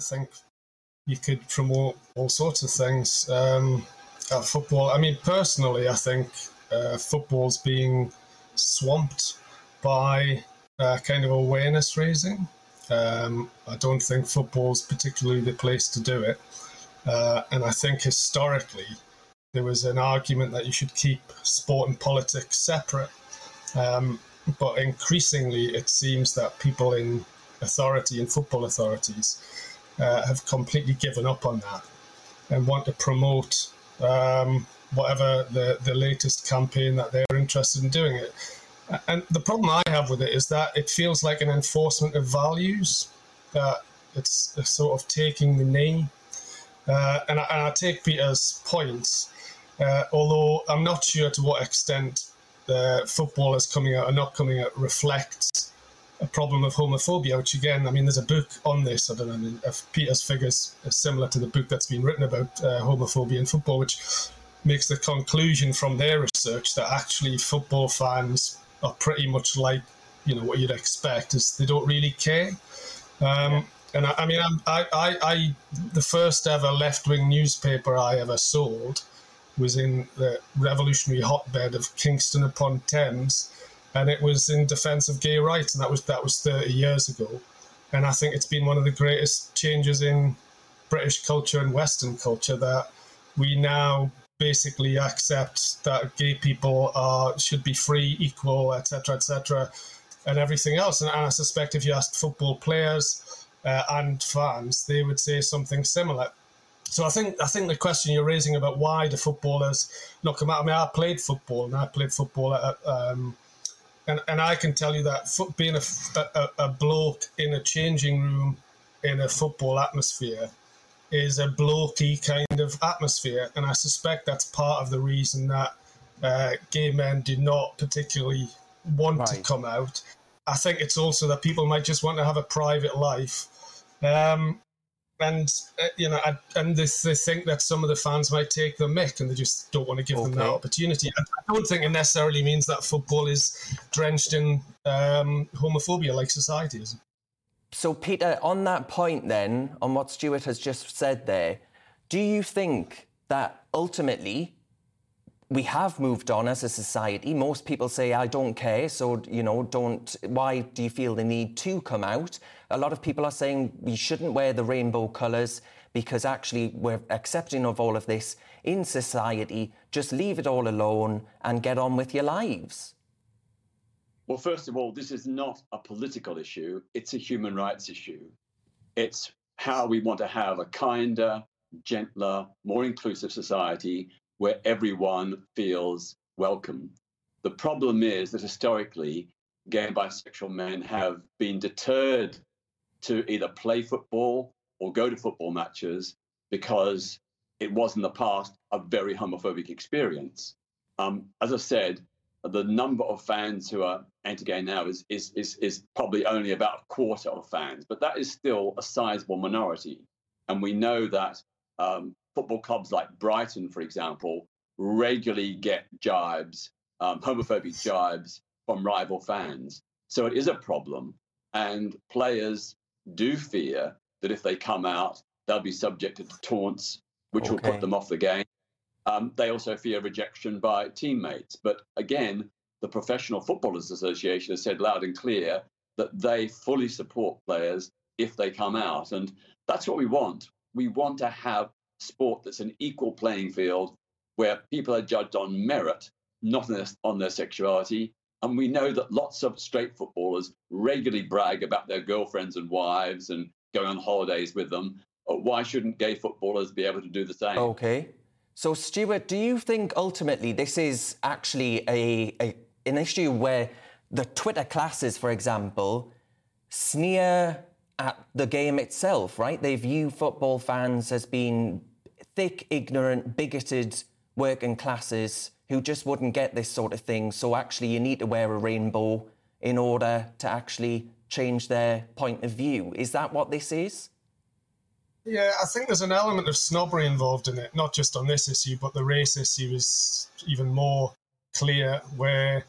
think you could promote all sorts of things at football. I mean, personally, I think football's being swamped by kind of awareness raising. I don't think football's particularly the place to do it. And I think historically, there was an argument that you should keep sport and politics separate. But increasingly, it seems that people in authority and football authorities have completely given up on that and want to promote whatever the latest campaign that they're interested in doing it. And the problem I have with it is that it feels like an enforcement of values, that it's a sort of taking the knee. And I take Peter's points, although I'm not sure to what extent the footballers coming out or not coming out reflects a problem of homophobia, which again, I mean, there's a book on this. I don't know if Peter's figures are similar to the book that's been written about homophobia in football, which makes the conclusion from their research that actually football fans are pretty much like, you know, what you'd expect, is they don't really care. And I mean, I the first ever left-wing newspaper I ever sold was in the revolutionary hotbed of Kingston upon Thames, and it was in defence of gay rights, and that was 30 years ago. And I think it's been one of the greatest changes in British culture and Western culture, that we now basically accept that gay people should be free, equal, et cetera, and everything else. And I suspect if you asked football players and fans, they would say something similar. So I think the question you're raising about why do footballers not come out, I mean, I played football, at, and I can tell you that being a bloke in a changing room in a football atmosphere is a blokey kind of atmosphere, and I suspect that's part of the reason that gay men do not particularly want to come out. I think it's also that people might just want to have a private life. And they think that some of the fans might take the mick, and they just don't want to give them that opportunity. I don't think it necessarily means that football is drenched in homophobia like society is. So, Peter, on that point then, on what Stuart has just said there, do you think that ultimately we have moved on as a society? Most people say, I don't care, so, you know, why do you feel the need to come out? A lot of people are saying we shouldn't wear the rainbow colours because actually we're accepting of all of this in society. Just leave it all alone and get on with your lives. Well, first of all, this is not a political issue. It's a human rights issue. It's how we want to have a kinder, gentler, more inclusive society where everyone feels welcome. The problem is that historically, gay and bisexual men have been deterred to either play football or go to football matches because it was in the past a very homophobic experience. As I said, the number of fans who are anti-gay now is probably only about a quarter of fans, but that is still a sizable minority. And we know that football clubs like Brighton, for example, regularly get jibes, homophobic jibes from rival fans. So it is a problem. And players do fear that if they come out, they'll be subjected to taunts, which will put them off the game. They also fear rejection by teammates. But again, the Professional Footballers Association has said loud and clear that they fully support players if they come out. And that's what we want. We want to have sport that's an equal playing field where people are judged on merit, not on their sexuality. And we know that lots of straight footballers regularly brag about their girlfriends and wives and going on holidays with them. Why shouldn't gay footballers be able to do the same? Okay. So, Stuart, do you think ultimately this is actually an issue where the Twitter classes, for example, sneer at the game itself, right? They view football fans as being thick, ignorant, bigoted working classes who just wouldn't get this sort of thing. So actually you need to wear a rainbow in order to actually change their point of view. Is that what this is? Yeah, I think there's an element of snobbery involved in it, not just on this issue, but the race issue is even more clear where,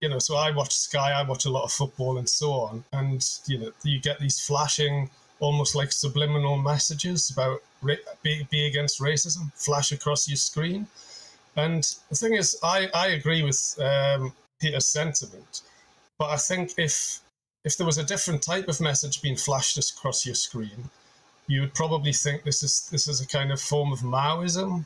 you know, so I watch Sky, I watch a lot of football and so on. And, you know, you get these flashing, almost like subliminal messages about be against racism, flash across your screen. And the thing is, I agree with Peter's sentiment, but I think if there was a different type of message being flashed across your screen, you would probably think this is a kind of form of Maoism,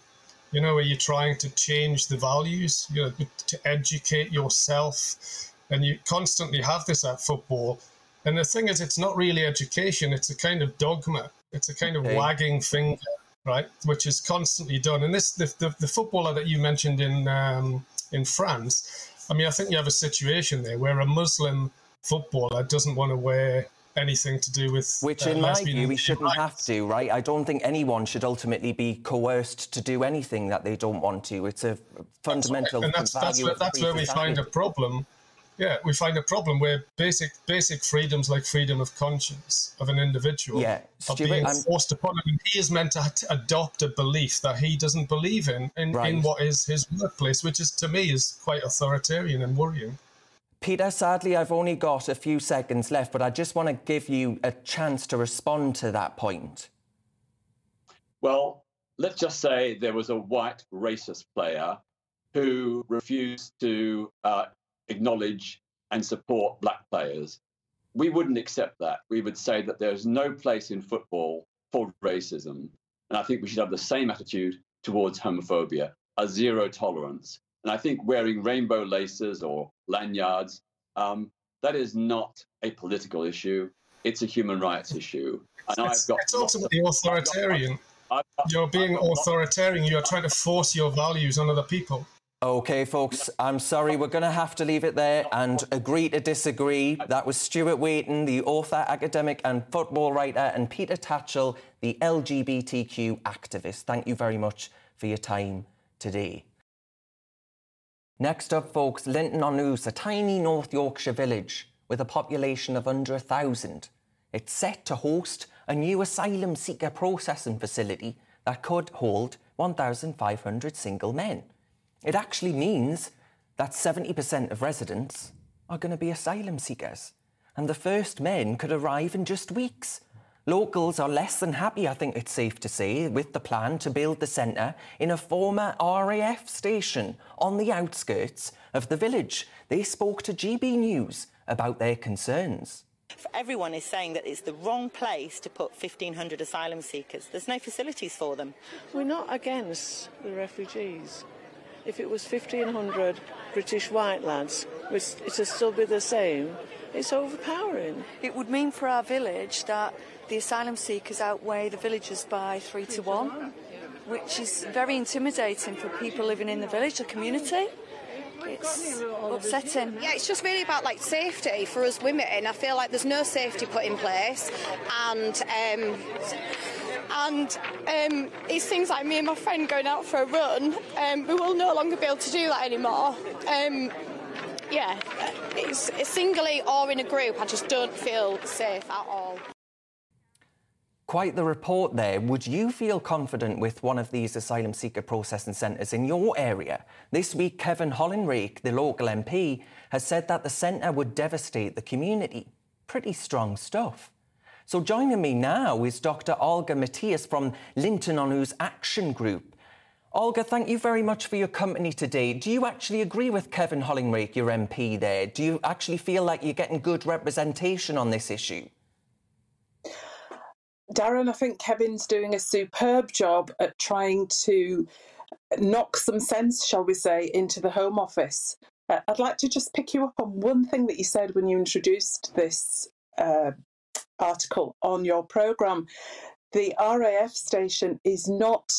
you know, where you're trying to change the values, you know, to educate yourself. And you constantly have this at football. And the thing is, it's not really education. It's a kind of dogma. It's a kind of wagging finger, right, which is constantly done. And this the footballer that you mentioned in France, I mean, I think you have a situation there where a Muslim footballer doesn't want to wear anything to do with... Which, in my view, we shouldn't have to, right? I don't think anyone should ultimately be coerced to do anything that they don't want to. It's a fundamental value. And that's where we find a problem. Yeah, we find a problem where basic freedoms like freedom of conscience of an individual are being forced upon him. And he is meant to adopt a belief that he doesn't believe in what is his workplace, which is, to me, is quite authoritarian and worrying. Peter, sadly, I've only got a few seconds left, but I just want to give you a chance to respond to that point. Well, let's just say there was a white racist player who refused to acknowledge and support black players. We wouldn't accept that. We would say that there's no place in football for racism. And I think we should have the same attitude towards homophobia, a zero tolerance. And I think wearing rainbow laces or lanyards, that is not a political issue. It's a human rights issue. And it's ultimately authoritarian. You're being authoritarian. You're trying to force your values on other people. OK, folks, I'm sorry. We're going to have to leave it there and agree to disagree. That was Stuart Waiton, the author, academic and football writer, and Peter Tatchell, the LGBTQ activist. Thank you very much for your time today. Next up, folks, Linton-on-Ouse, a tiny North Yorkshire village with a population of under 1,000. It's set to host a new asylum seeker processing facility that could hold 1,500 single men. It actually means that 70% of residents are going to be asylum seekers, and the first men could arrive in just weeks. Locals are less than happy, I think it's safe to say, with the plan to build the centre in a former RAF station on the outskirts of the village. They spoke to GB News about their concerns. Everyone is saying that it's the wrong place to put 1,500 asylum seekers. There's no facilities for them. We're not against the refugees. If it was 1,500 British white lads, it'd still be the same. It's overpowering. It would mean for our village that the asylum seekers outweigh the villagers by 3 to 1, which is very intimidating for people living in the village, the community. It's upsetting. Yeah, it's just really about, like, safety for us women. I feel like there's no safety put in place, and it's things like me and my friend going out for a run. We will no longer be able to do that anymore. Yeah, it's singly or in a group. I just don't feel safe at all. Quite the report there. Would you feel confident with one of these asylum seeker processing centres in your area? This week, Kevin Hollinrake, the local MP, has said that the centre would devastate the community. Pretty strong stuff. So joining me now is Dr. Olga Matias from Linton-on-Ouse Action Group. Olga, thank you very much for your company today. Do you actually agree with Kevin Hollinrake, your MP there? Do you actually feel like you're getting good representation on this issue? Darren, I think Kevin's doing a superb job at trying to knock some sense, shall we say, into the Home Office. I'd like to just pick you up on one thing that you said when you introduced this article on your programme. The RAF station is not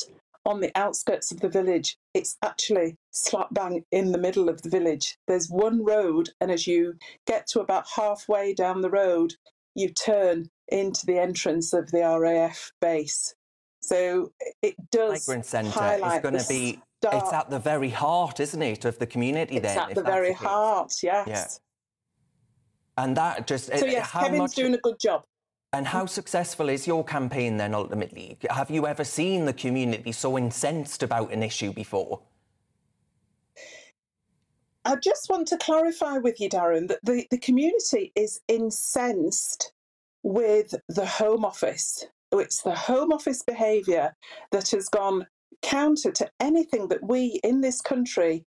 on the outskirts of the village. It's actually slap bang in the middle of the village. There's one road, and as you get to about halfway down the road, you turn into the entrance of the RAF base. So it does Migrant Centre highlight is going to be. Dark. It's at the very heart, isn't it, of the community then? It's at the very heart, yes. Yeah. And that just... So yes, Kevin's doing a good job. And how successful is your campaign then, ultimately? Have you ever seen the community so incensed about an issue before? I just want to clarify with you, Darren, that the community is incensed with the Home Office. It's the Home Office behaviour that has gone counter to anything that we in this country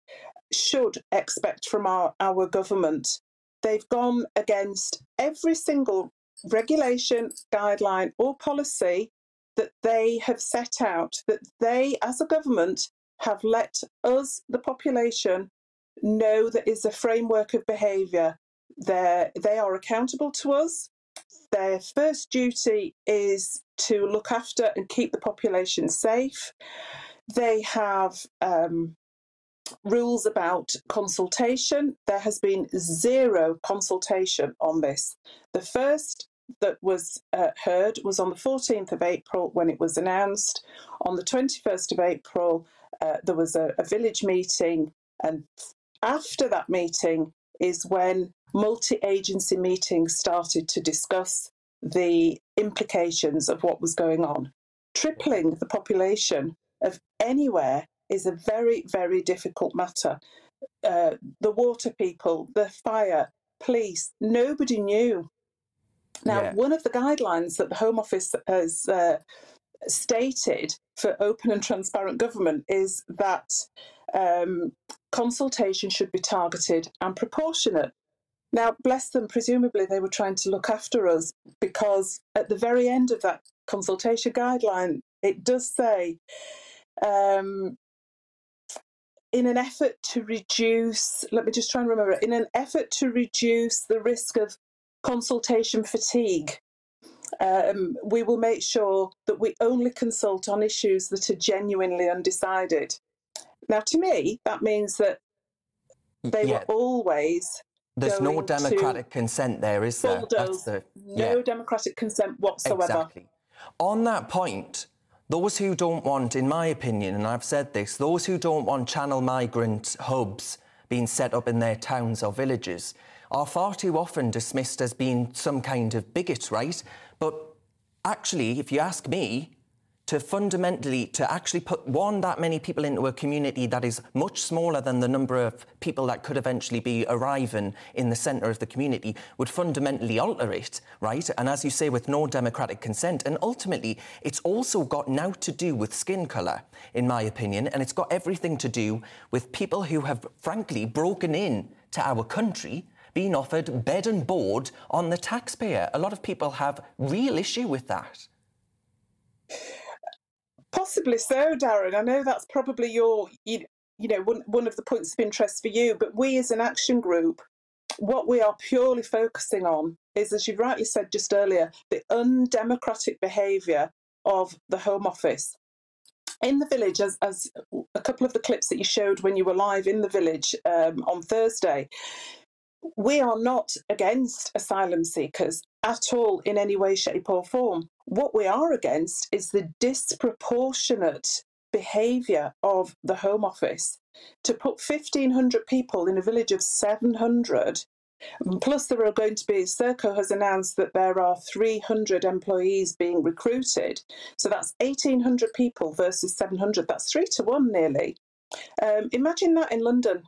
should expect from our government. They've gone against every single regulation, guideline or policy that they have set out, that they as a government have let us, the population, know that is a framework of behaviour. They are accountable to us. Their first duty is to look after and keep the population safe. They have rules about consultation. There has been zero consultation on this. The first that was heard was on the 14th of April when it was announced. On the 21st of April, there was a village meeting. And after that meeting is when multi-agency meetings started to discuss the implications of what was going on. Tripling the population of anywhere is a very, very difficult matter. The water people, the fire, police, nobody knew. Now, one of the guidelines that the Home Office has stated for open and transparent government is that consultation should be targeted and proportionate. Now, bless them, presumably they were trying to look after us, because at the very end of that consultation guideline, it does say, in an effort to reduce, let me just try and remember, in an effort to reduce the risk of consultation fatigue, we will make sure that we only consult on issues that are genuinely undecided. Now, to me, that means that they were always... There's no democratic consent there, is there? No democratic consent whatsoever. Exactly. On that point, those who don't want, in my opinion, and I've said this, those who don't want channel migrant hubs being set up in their towns or villages are far too often dismissed as being some kind of bigot, right? But actually, if you ask me, to actually put that many people into a community that is much smaller than the number of people that could eventually be arriving in the centre of the community would fundamentally alter it, right? And as you say, with no democratic consent. And ultimately, it's also got now to do with skin colour, in my opinion, and it's got everything to do with people who have, frankly, broken in to our country being offered bed and board on the taxpayer. A lot of people have real issue with that. Possibly so, Darren. I know that's probably one of the points of interest for you, but we as an action group, what we are purely focusing on is, as you rightly said just earlier, the undemocratic behaviour of the Home Office. In the village, as a couple of the clips that you showed when you were live in the village on Thursday, we are not against asylum seekers at all in any way, shape or form. What we are against is the disproportionate behaviour of the Home Office. To put 1,500 people in a village of 700, plus there are going to be, Serco has announced that there are 300 employees being recruited. So that's 1,800 people versus 700. That's 3-1 nearly. Imagine that in London.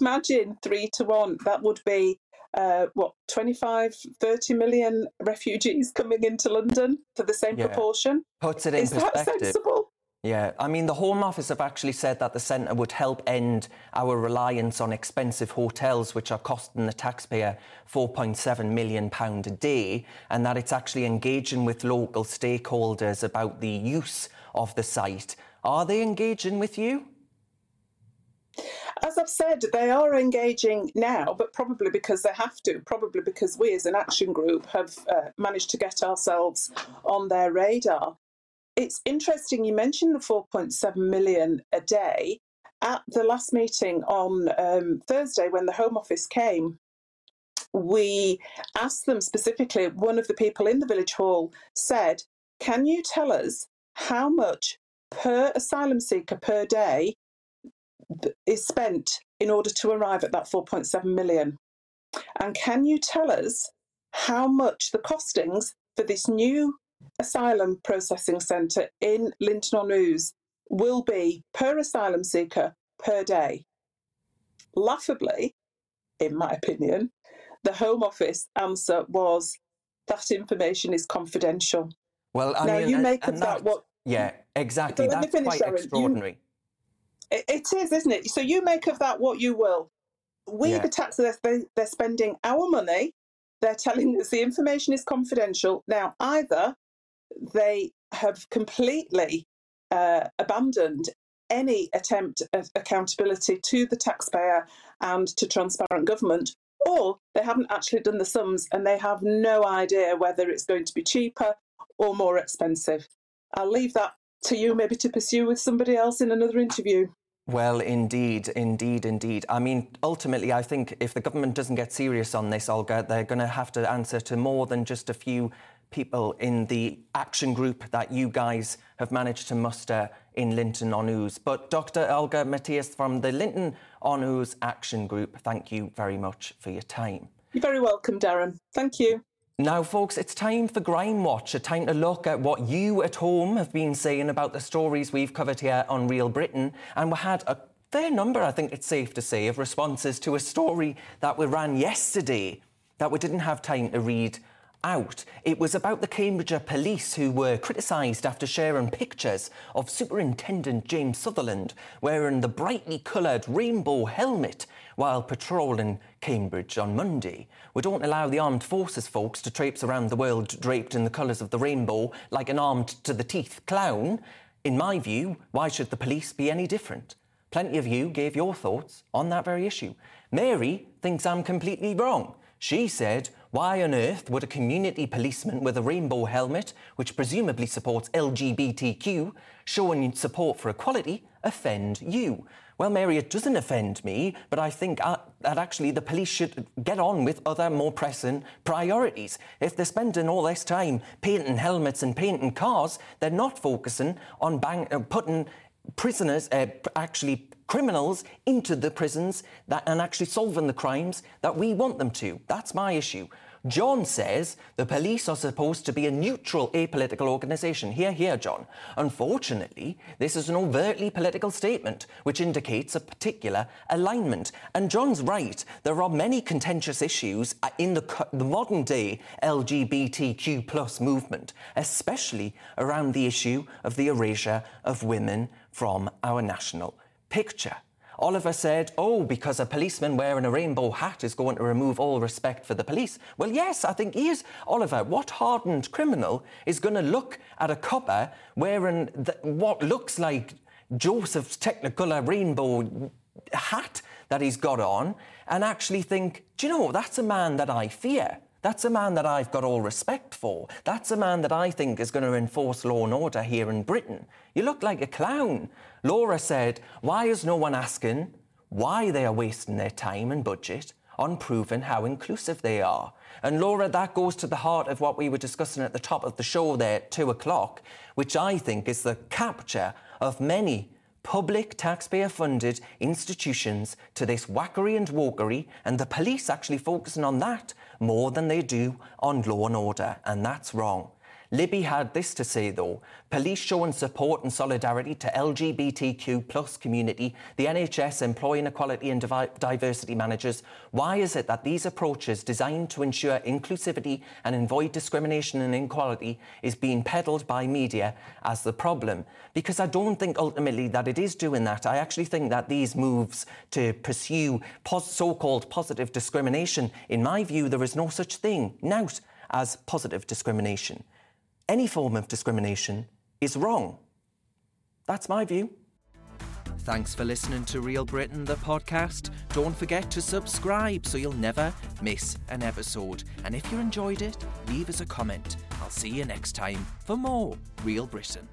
Imagine 3-1. That would be 30 million refugees coming into London for the same proportion? Puts it in perspective. Is that sensible? Yeah. I mean, the Home Office have actually said that the centre would help end our reliance on expensive hotels, which are costing the taxpayer £4.7 million a day, and that it's actually engaging with local stakeholders about the use of the site. Are they engaging with you? As I've said, they are engaging now, but probably because they have to, probably because we as an action group have managed to get ourselves on their radar. It's interesting you mentioned the 4.7 million a day. At the last meeting on Thursday when the Home Office came, we asked them specifically, one of the people in the village hall said, can you tell us how much per asylum seeker per day is spent in order to arrive at that 4.7 million? And can you tell us how much the costings for this new asylum processing centre in Linton-on-Ouse will be per asylum seeker per day? Laughably, in my opinion, the Home Office answer was, that information is confidential. Well, I now mean, you make of that what... Yeah, exactly. So that's quite extraordinary. It is, isn't it? So you make of that what you will. The taxpayers, they're spending our money. They're telling us the information is confidential. Now, either they have completely abandoned any attempt at accountability to the taxpayer and to transparent government, or they haven't actually done the sums and they have no idea whether it's going to be cheaper or more expensive. I'll leave that to you maybe to pursue with somebody else in another interview. Well, indeed. I mean, ultimately, I think if the government doesn't get serious on this, Olga, they're going to have to answer to more than just a few people in the action group that you guys have managed to muster in Linton-on-Ouse. But Dr. Olga Matias from the Linton-on-Ouse Action Group, thank you very much for your time. You're very welcome, Darren. Thank you. Now, folks, it's time for Grime Watch, a time to look at what you at home have been saying about the stories we've covered here on Real Britain. And we had a fair number, I think it's safe to say, of responses to a story that we ran yesterday that we didn't have time to read out. It was about the Cambridgeshire police who were criticised after sharing pictures of Superintendent James Sutherland wearing the brightly coloured rainbow helmet while patrolling Cambridge on Monday. We don't allow the armed forces, folks, to traipse around the world draped in the colours of the rainbow like an armed-to-the-teeth clown. In my view, why should the police be any different? Plenty of you gave your thoughts on that very issue. Mary thinks I'm completely wrong. She said, why on earth would a community policeman with a rainbow helmet, which presumably supports LGBTQ, showing support for equality, offend you? Well, Mary, it doesn't offend me, but I think that actually the police should get on with other more pressing priorities. If they're spending all this time painting helmets and painting cars, they're not focusing on putting prisoners, actually criminals, into the prisons and actually solving the crimes that we want them to. That's my issue. John says the police are supposed to be a neutral, apolitical organisation. Hear, hear, John. Unfortunately, this is an overtly political statement which indicates a particular alignment. And John's right. There are many contentious issues in the modern-day LGBTQ plus movement, especially around the issue of the erasure of women from our national picture. Oliver said, oh, because a policeman wearing a rainbow hat is going to remove all respect for the police. Well, yes, I think he is. Oliver, what hardened criminal is going to look at a copper wearing what looks like Joseph's Technicolor rainbow hat that he's got on and actually think, do you know, that's a man that I fear. That's a man that I've got all respect for. That's a man that I think is going to enforce law and order here in Britain. You look like a clown. Laura said, why is no one asking why they are wasting their time and budget on proving how inclusive they are? And Laura, that goes to the heart of what we were discussing at the top of the show there at 2:00, which I think is the capture of many public taxpayer-funded institutions to this wackery and wokery, and the police actually focusing on that more than they do on law and order, and that's wrong. Libby had this to say, though. Police showing support and solidarity to LGBTQ plus community, the NHS employing equality and diversity managers. Why is it that these approaches designed to ensure inclusivity and avoid discrimination and inequality is being peddled by media as the problem? Because I don't think ultimately that it is doing that. I actually think that these moves to pursue so-called positive discrimination, in my view, there is no such thing now as positive discrimination. Any form of discrimination is wrong. That's my view. Thanks for listening to Real Britain, the podcast. Don't forget to subscribe so you'll never miss an episode. And if you enjoyed it, leave us a comment. I'll see you next time for more Real Britain.